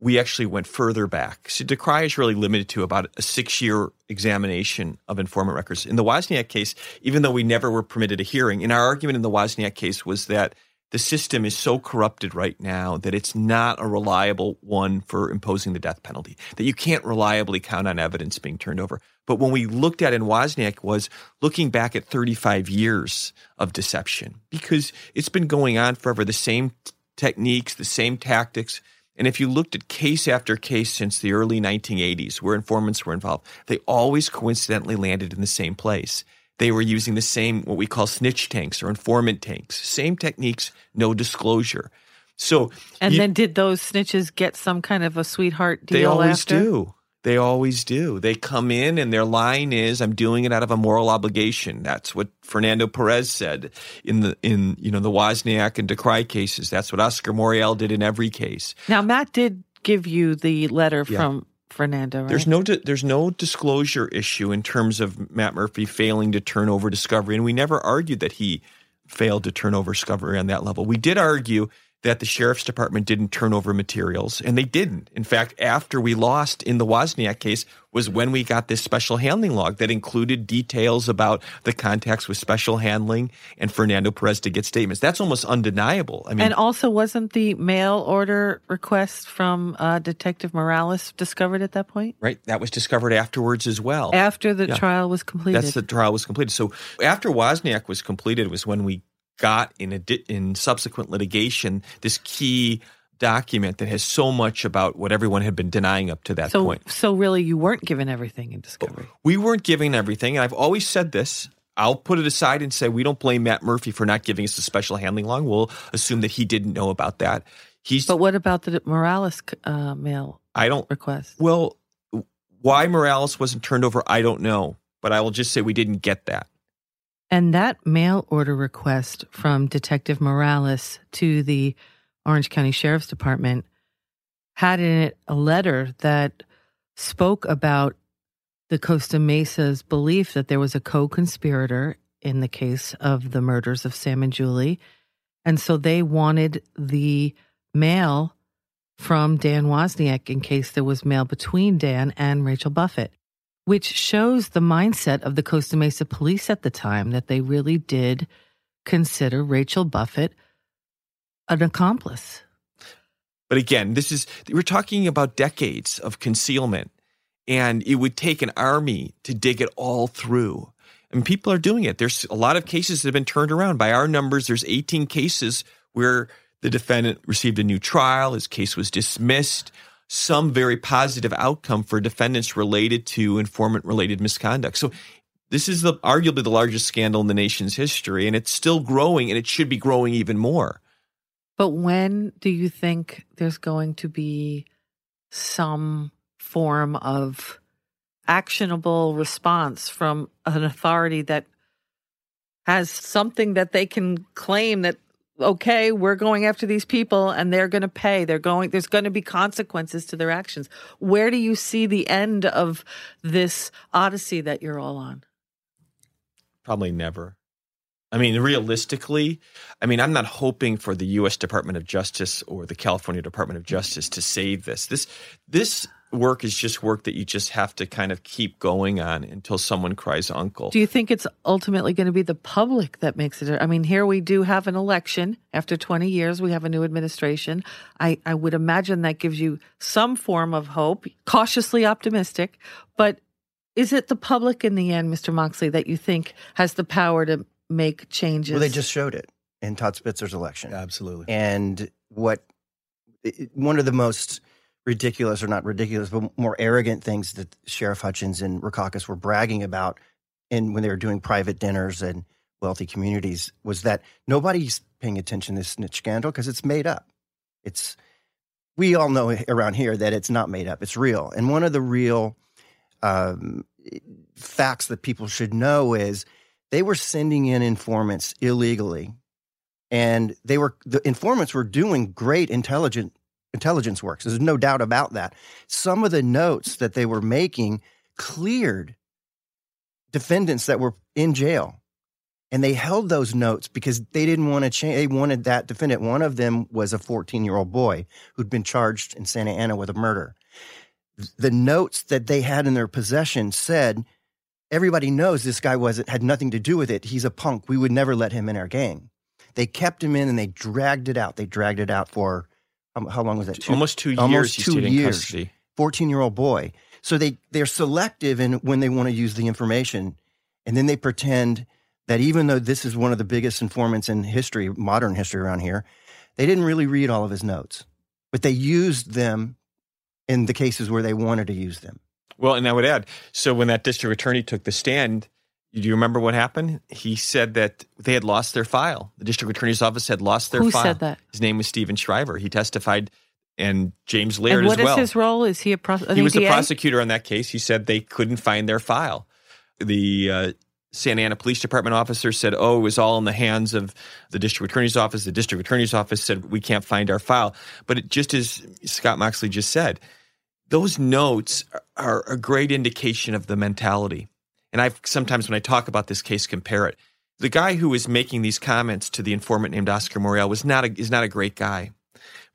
we actually went further back. So Dekraai is really limited to about a 6-year examination of informant records. In the Wozniak case, even though we never were permitted a hearing, and our argument in the Wozniak case was that the system is so corrupted right now that it's not a reliable one for imposing the death penalty, that you can't reliably count on evidence being turned over. But when we looked at in Wozniak was looking back at 35 years of deception, because it's been going on forever, the same techniques, the same tactics. And if you looked at case after case since the early 1980s where informants were involved, they always coincidentally landed in the same place. They were using the same, what we call snitch tanks or informant tanks, same techniques, no disclosure. So, then did those snitches get some kind of a sweetheart deal? They always do. They always do. They come in and their line is, "I'm doing it out of a moral obligation." That's what Fernando Perez said in the Wozniak and Dekraai cases. That's what Oscar Moriel did in every case. Now, Matt did give you the letter from Fernando, right? There's no disclosure issue in terms of Matt Murphy failing to turn over discovery, and we never argued that he failed to turn over discovery on that level. We did argue that the sheriff's department didn't turn over materials, and they didn't. In fact, after we lost in the Wozniak case was when we got this special handling log that included details about the contacts with special handling and Fernando Perez to get statements. That's almost undeniable. I mean, and also, wasn't the mail order request from Detective Morales discovered at that point? Right. That was discovered afterwards as well. After the trial was completed. That's the trial was completed. So after Wozniak was completed was when we got in subsequent litigation this key document that has so much about what everyone had been denying up to that point. So really, you weren't given everything in discovery. We weren't giving everything, and I've always said this. I'll put it aside and say we don't blame Matt Murphy for not giving us the special handling log. We'll assume that he didn't know about that. But what about the Morales mail request? Well, why Morales wasn't turned over, I don't know. But I will just say we didn't get that. And that mail order request from Detective Morales to the Orange County Sheriff's Department had in it a letter that spoke about the Costa Mesa's belief that there was a co-conspirator in the case of the murders of Sam and Julie. And so they wanted the mail from Dan Wozniak in case there was mail between Dan and Rachel Buffett, which shows the mindset of the Costa Mesa police at the time, that they really did consider Rachel Buffett an accomplice. But again, we're talking about decades of concealment, and it would take an army to dig it all through. And people are doing it. There's a lot of cases that have been turned around. By our numbers, there's 18 cases where the defendant received a new trial, his case was dismissed, some very positive outcome for defendants related to informant-related misconduct. So this is arguably the largest scandal in the nation's history, and it's still growing, and it should be growing even more. But when do you think there's going to be some form of actionable response from an authority that has something that they can claim that, okay, we're going after these people and they're going to pay. There's going to be consequences to their actions. Where do you see the end of this odyssey that you're all on? Probably never. I mean, realistically, I'm not hoping for the U.S. Department of Justice or the California Department of Justice to save this. This work is just work that you just have to kind of keep going on until someone cries uncle. Do you think it's ultimately going to be the public that makes it? I mean, here we do have an election. After 20 years, we have a new administration. I would imagine that gives you some form of hope, cautiously optimistic. But is it the public in the end, Mr. Moxley, that you think has the power to make changes? Well, they just showed it in Todd Spitzer's election. Absolutely. And one of the most ridiculous, or not ridiculous, but more arrogant things that Sheriff Hutchins and Rackauckas were bragging about and when they were doing private dinners and wealthy communities was that nobody's paying attention to this snitch scandal because it's made up. We all know around here that it's not made up. It's real. And one of the real facts that people should know is they were sending in informants illegally, and the informants were doing great intelligence work. So there's no doubt about that. Some of the notes that they were making cleared defendants that were in jail, and they held those notes because they didn't want to change. They wanted that defendant. One of them was a 14-year-old boy who'd been charged in Santa Ana with a murder. The notes that they had in their possession said, everybody knows this guy had nothing to do with it. He's a punk. We would never let him in our gang. They kept him in, and they dragged it out. They dragged it out for, how long was that? Almost two years. He stayed in custody. 14-year-old boy. So they're selective in when they want to use the information, and then they pretend that even though this is one of the biggest informants in history, modern history around here, they didn't really read all of his notes, but they used them in the cases where they wanted to use them. Well, and I would add, so when that district attorney took the stand, do you remember what happened? He said that they had lost their file. The district attorney's office had lost their file. Who said that? His name was Stephen Shriver. He testified, and James Laird as well. And what is his role? Is he a prosecutor? He was a prosecutor on that case. He said they couldn't find their file. The Santa Ana Police Department officer said, oh, it was all in the hands of the district attorney's office. The district attorney's office said, we can't find our file. But it, just as Scott Moxley just said, those notes are a great indication of the mentality. And I've sometimes, when I talk about this case, compare it. The guy who was making these comments to the informant named Oscar Moriel is not a great guy.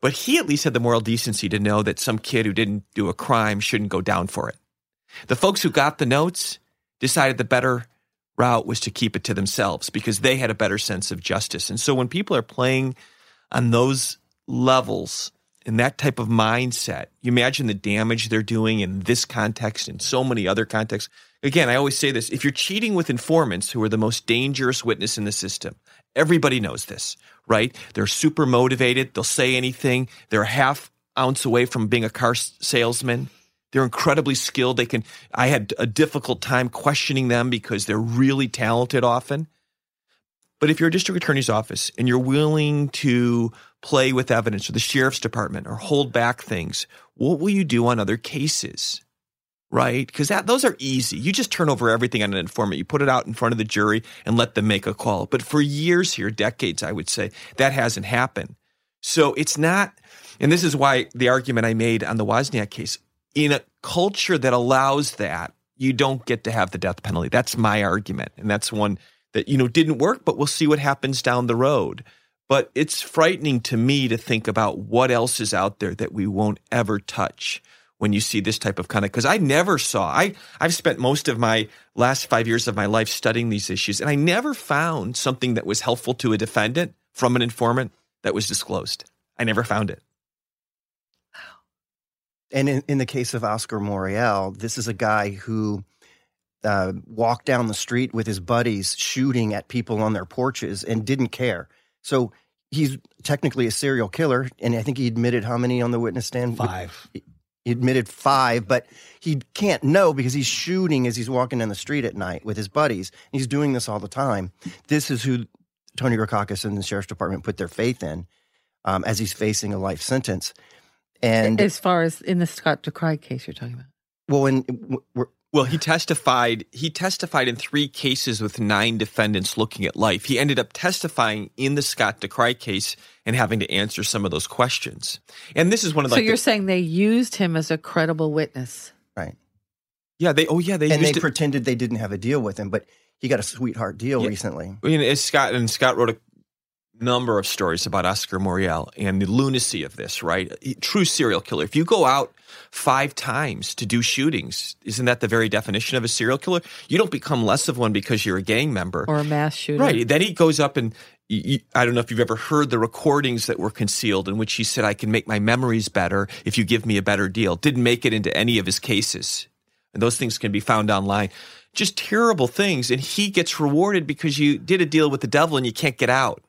But he at least had the moral decency to know that some kid who didn't do a crime shouldn't go down for it. The folks who got the notes decided the better route was to keep it to themselves because they had a better sense of justice. And so when people are playing on those levels and that type of mindset, you imagine the damage they're doing in this context and so many other contexts. Again, I always say this, if you're cheating with informants who are the most dangerous witness in the system, everybody knows this, right? They're super motivated. They'll say anything. They're a half ounce away from being a car salesman. They're incredibly skilled. I had a difficult time questioning them because they're really talented often. But if you're a district attorney's office and you're willing to play with evidence or the sheriff's department or hold back things, what will you do on other cases? Right? Because those are easy. You just turn over everything on an informant. You put it out in front of the jury and let them make a call. But for years here, decades, I would say, that hasn't happened. So it's not, and this is why the argument I made on the Wozniak case, in a culture that allows that, you don't get to have the death penalty. That's my argument. And that's one that, didn't work, but we'll see what happens down the road. But it's frightening to me to think about what else is out there that we won't ever touch when you see this type of conduct, because I never saw, I've spent most of my last 5 years of my life studying these issues, and I never found something that was helpful to a defendant from an informant that was disclosed. I never found it. Wow. And in the case of Oscar Moriel, this is a guy who walked down the street with his buddies shooting at people on their porches and didn't care. So he's technically a serial killer, and I think he admitted how many on the witness stand? 5. He admitted 5, but he can't know because he's shooting as he's walking down the street at night with his buddies. He's doing this all the time. This is who Tony Rackauckas and the sheriff's department put their faith in as he's facing a life sentence. And as far as in the Scott Dekraai case you're talking about, he testified in 3 cases with 9 defendants looking at life. He ended up testifying in the Scott Dekraai case and having to answer some of those questions. And this is one of So you're saying they used him as a credible witness. Right. Yeah, they pretended they didn't have a deal with him, but he got a sweetheart deal recently. I mean, Scott wrote a number of stories about Oscar Moriel and the lunacy of this, right? True serial killer. If you go out 5 times to do shootings, isn't that the very definition of a serial killer? You don't become less of one because you're a gang member. Or a mass shooter. Right. Then he goes up and I don't know if you've ever heard the recordings that were concealed in which he said, I can make my memories better if you give me a better deal. Didn't make it into any of his cases. And those things can be found online. Just terrible things. And he gets rewarded because you did a deal with the devil and you can't get out.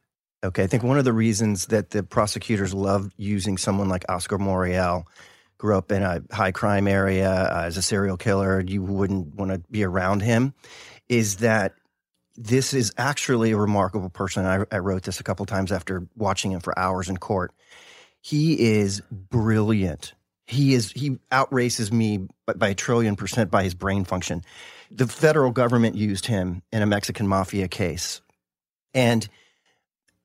Okay. I think one of the reasons that the prosecutors loved using someone like Oscar Moriel, grew up in a high crime area as a serial killer, you wouldn't want to be around him, is that this is actually a remarkable person. I wrote this a couple times after watching him for hours in court. He is brilliant. He outraces me by 1,000,000,000% by his brain function. The federal government used him in a Mexican mafia case. And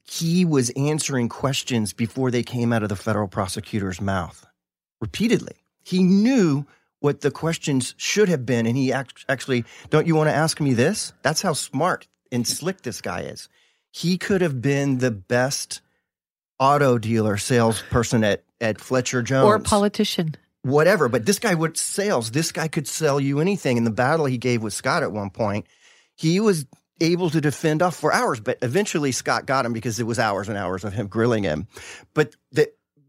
he was answering questions before they came out of the federal prosecutor's mouth repeatedly. He knew what the questions should have been, and he actually, don't you want to ask me this? That's how smart and slick this guy is. He could have been the best auto dealer salesperson at Fletcher Jones. Or a politician. Whatever, but this guy would sales. This guy could sell you anything. And the battle he gave with Scott at one point, he was able to defend off for hours, but eventually Scott got him because it was hours and hours of him grilling him. But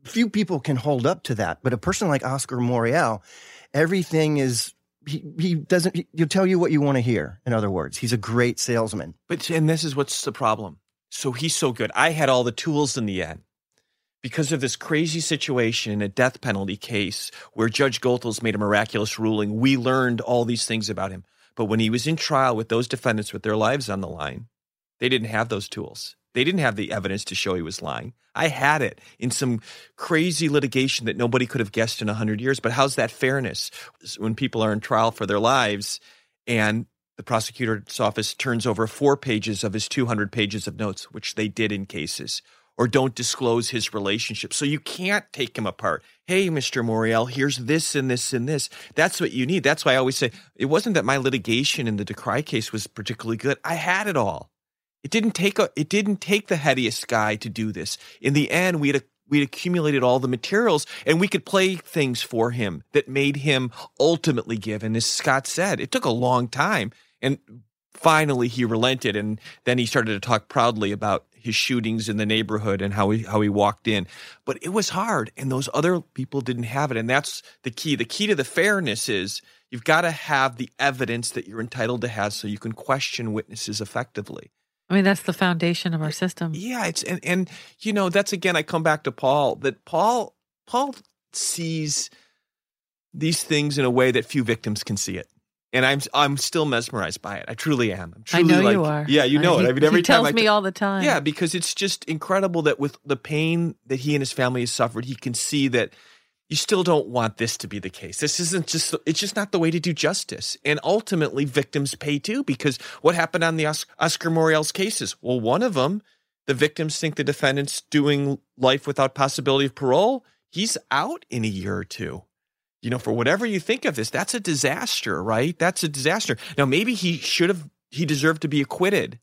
few people can hold up to that. But a person like Oscar Moriel, everything is he'll tell you what you want to hear. In other words, he's a great salesman. And this is what's the problem. So he's so good. I had all the tools in the end because of this crazy situation in a death penalty case where Judge Goethals made a miraculous ruling. We learned all these things about him. But when he was in trial with those defendants with their lives on the line, they didn't have those tools. They didn't have the evidence to show he was lying. I had it in some crazy litigation that nobody could have guessed in 100 years. But how's that fairness when people are in trial for their lives and The prosecutor's office turns over 4 pages of his 200 pages of notes, which they did in cases, or don't disclose his relationship. So you can't take him apart. Hey, Mr. Moriel, here's this and this and this. That's what you need. That's why I always say it wasn't that my litigation in the Dekraai case was particularly good. I had it all. It didn't take the headiest guy to do this. In the end, we'd accumulated all the materials, and we could play things for him that made him ultimately give. And as Scott said, it took a long time. And finally, he relented, and then he started to talk proudly about his shootings in the neighborhood and how he walked in. But it was hard, and those other people didn't have it, and that's the key. The key to the fairness is you've got to have the evidence that you're entitled to have so you can question witnesses effectively. I mean, that's the foundation of our system. Yeah, it's and you know, that's again, I come back to Paul, that Paul sees these things in a way that few victims can see it. And I'm still mesmerized by it. I truly am. I know you are. Yeah, you know it. I mean, every time he tells me all the time. Yeah, because it's just incredible that with the pain that he and his family has suffered, he can see that you still don't want this to be the case. It's just not the way to do justice. And ultimately, victims pay too, because what happened on the Oscar Moriel's cases? Well, one of them, the victims think the defendant's doing life without possibility of parole. He's out in a year or two. You know, for whatever you think of this, that's a disaster, right? That's a disaster. Now, maybe he deserved to be acquitted,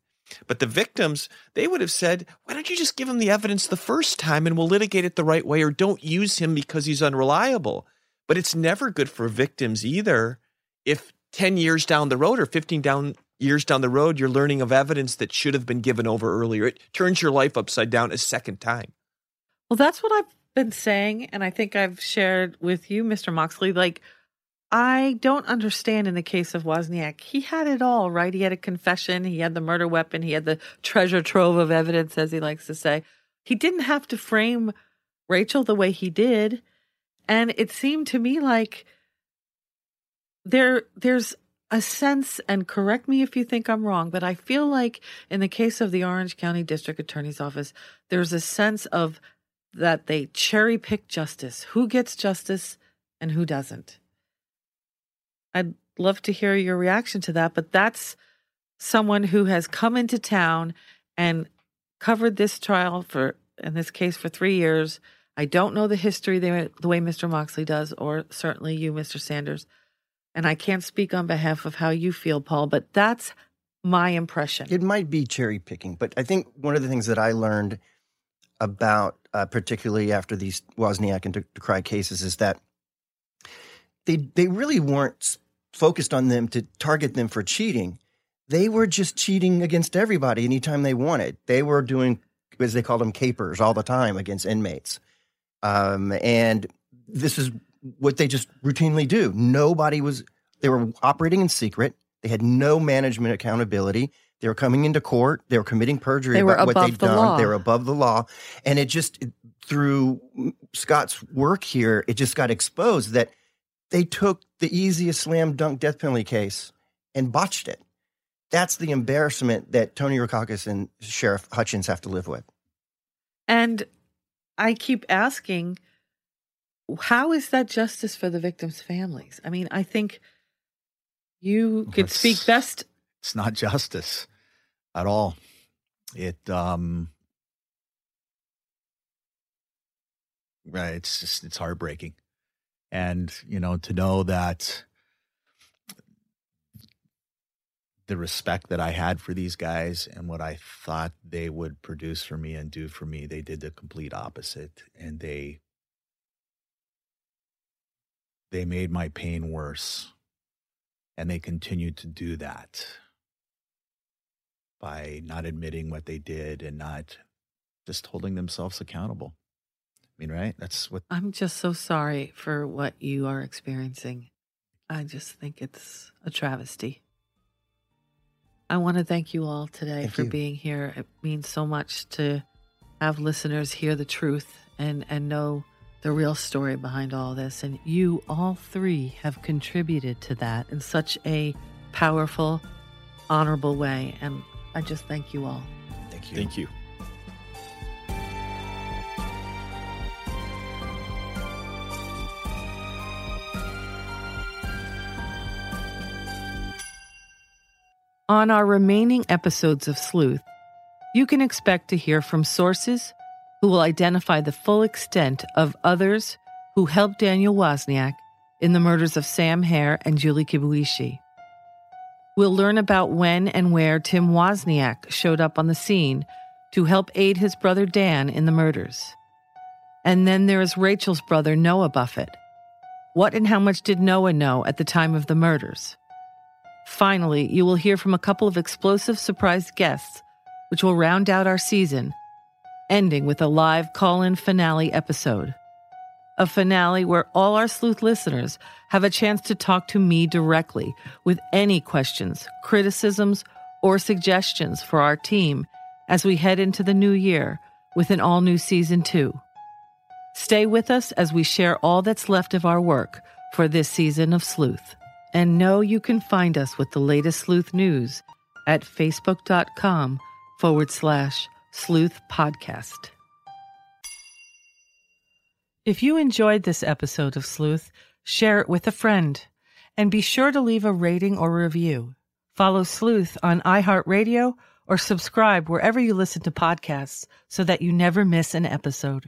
but the victims, they would have said, why don't you just give him the evidence the first time and we'll litigate it the right way, or don't use him because he's unreliable. But it's never good for victims either if 10 years down the road or 15 years down the road, you're learning of evidence that should have been given over earlier. It turns your life upside down a second time. Well, that's what I've been saying, and I think I've shared with you, Mr. Moxley, like, I don't understand in the case of Wozniak. He had it all, right? He had a confession, he had the murder weapon, he had the treasure trove of evidence, as he likes to say. He didn't have to frame Rachel the way he did, and it seemed to me like there's a sense, and correct me if you think I'm wrong, but I feel like in the case of the Orange County District Attorney's Office, there's a sense of that they cherry pick justice, who gets justice and who doesn't. I'd love to hear your reaction to that, but that's someone who has come into town and covered this trial in this case for 3 years. I don't know the history the way Mr. Moxley does, or certainly you, Mr. Sanders. And I can't speak on behalf of how you feel, Paul, but that's my impression. It might be cherry picking, but I think one of the things that I learned about particularly after these Wozniak and Dekraai cases is that they really weren't focused on them to target them for cheating. They were just cheating against everybody anytime they wanted. They were doing, as they called them, capers all the time against inmates. And this is what they just routinely do. They were operating in secret. They had no management accountability. They were coming into court. They were committing perjury about what they'd done. They were above the law. And it just, through Scott's work here, it just got exposed that they took the easiest slam dunk death penalty case and botched it. That's the embarrassment that Tony Rackauckas and Sheriff Hutchins have to live with. And I keep asking, how is that justice for the victims' families? I mean, I think you could speak best. It's not justice at all. It's heartbreaking. And, you know, to know that the respect that I had for these guys and what I thought they would produce for me and do for me, they did the complete opposite. And they made my pain worse. And they continued to do that by not admitting what they did and not just holding themselves accountable. I mean, right? That's what. I'm just so sorry for what you are experiencing. I just think it's a travesty. I want to thank you all today for being here. It means so much to have listeners hear the truth and know the real story behind all this. And you all three have contributed to that in such a powerful, honorable way. And I just thank you all. Thank you. Thank you. On our remaining episodes of Sleuth, you can expect to hear from sources who will identify the full extent of others who helped Daniel Wozniak in the murders of Sam Hare and Julie Kibuishi. We'll learn about when and where Tim Wozniak showed up on the scene to help aid his brother Dan in the murders. And then there is Rachel's brother, Noah Buffett. What and how much did Noah know at the time of the murders? Finally, you will hear from a couple of explosive surprise guests, which will round out our season, ending with a live call-in finale episode. A finale where all our Sleuth listeners have a chance to talk to me directly with any questions, criticisms, or suggestions for our team as we head into the new year with an all-new Season 2. Stay with us as we share all that's left of our work for this season of Sleuth. And know you can find us with the latest Sleuth news at facebook.com/Sleuth Podcast. If you enjoyed this episode of Sleuth, share it with a friend. And be sure to leave a rating or review. Follow Sleuth on iHeartRadio or subscribe wherever you listen to podcasts so that you never miss an episode.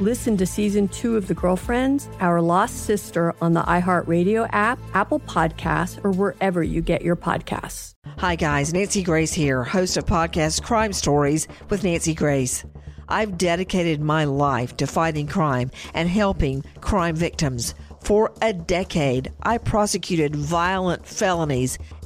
Listen to Season 2 of The Girlfriends, Our Lost Sister on the iHeartRadio app, Apple Podcasts, or wherever you get your podcasts. Hi, guys. Nancy Grace here, host of podcast Crime Stories with Nancy Grace. I've dedicated my life to fighting crime and helping crime victims. For a decade, I prosecuted violent felonies.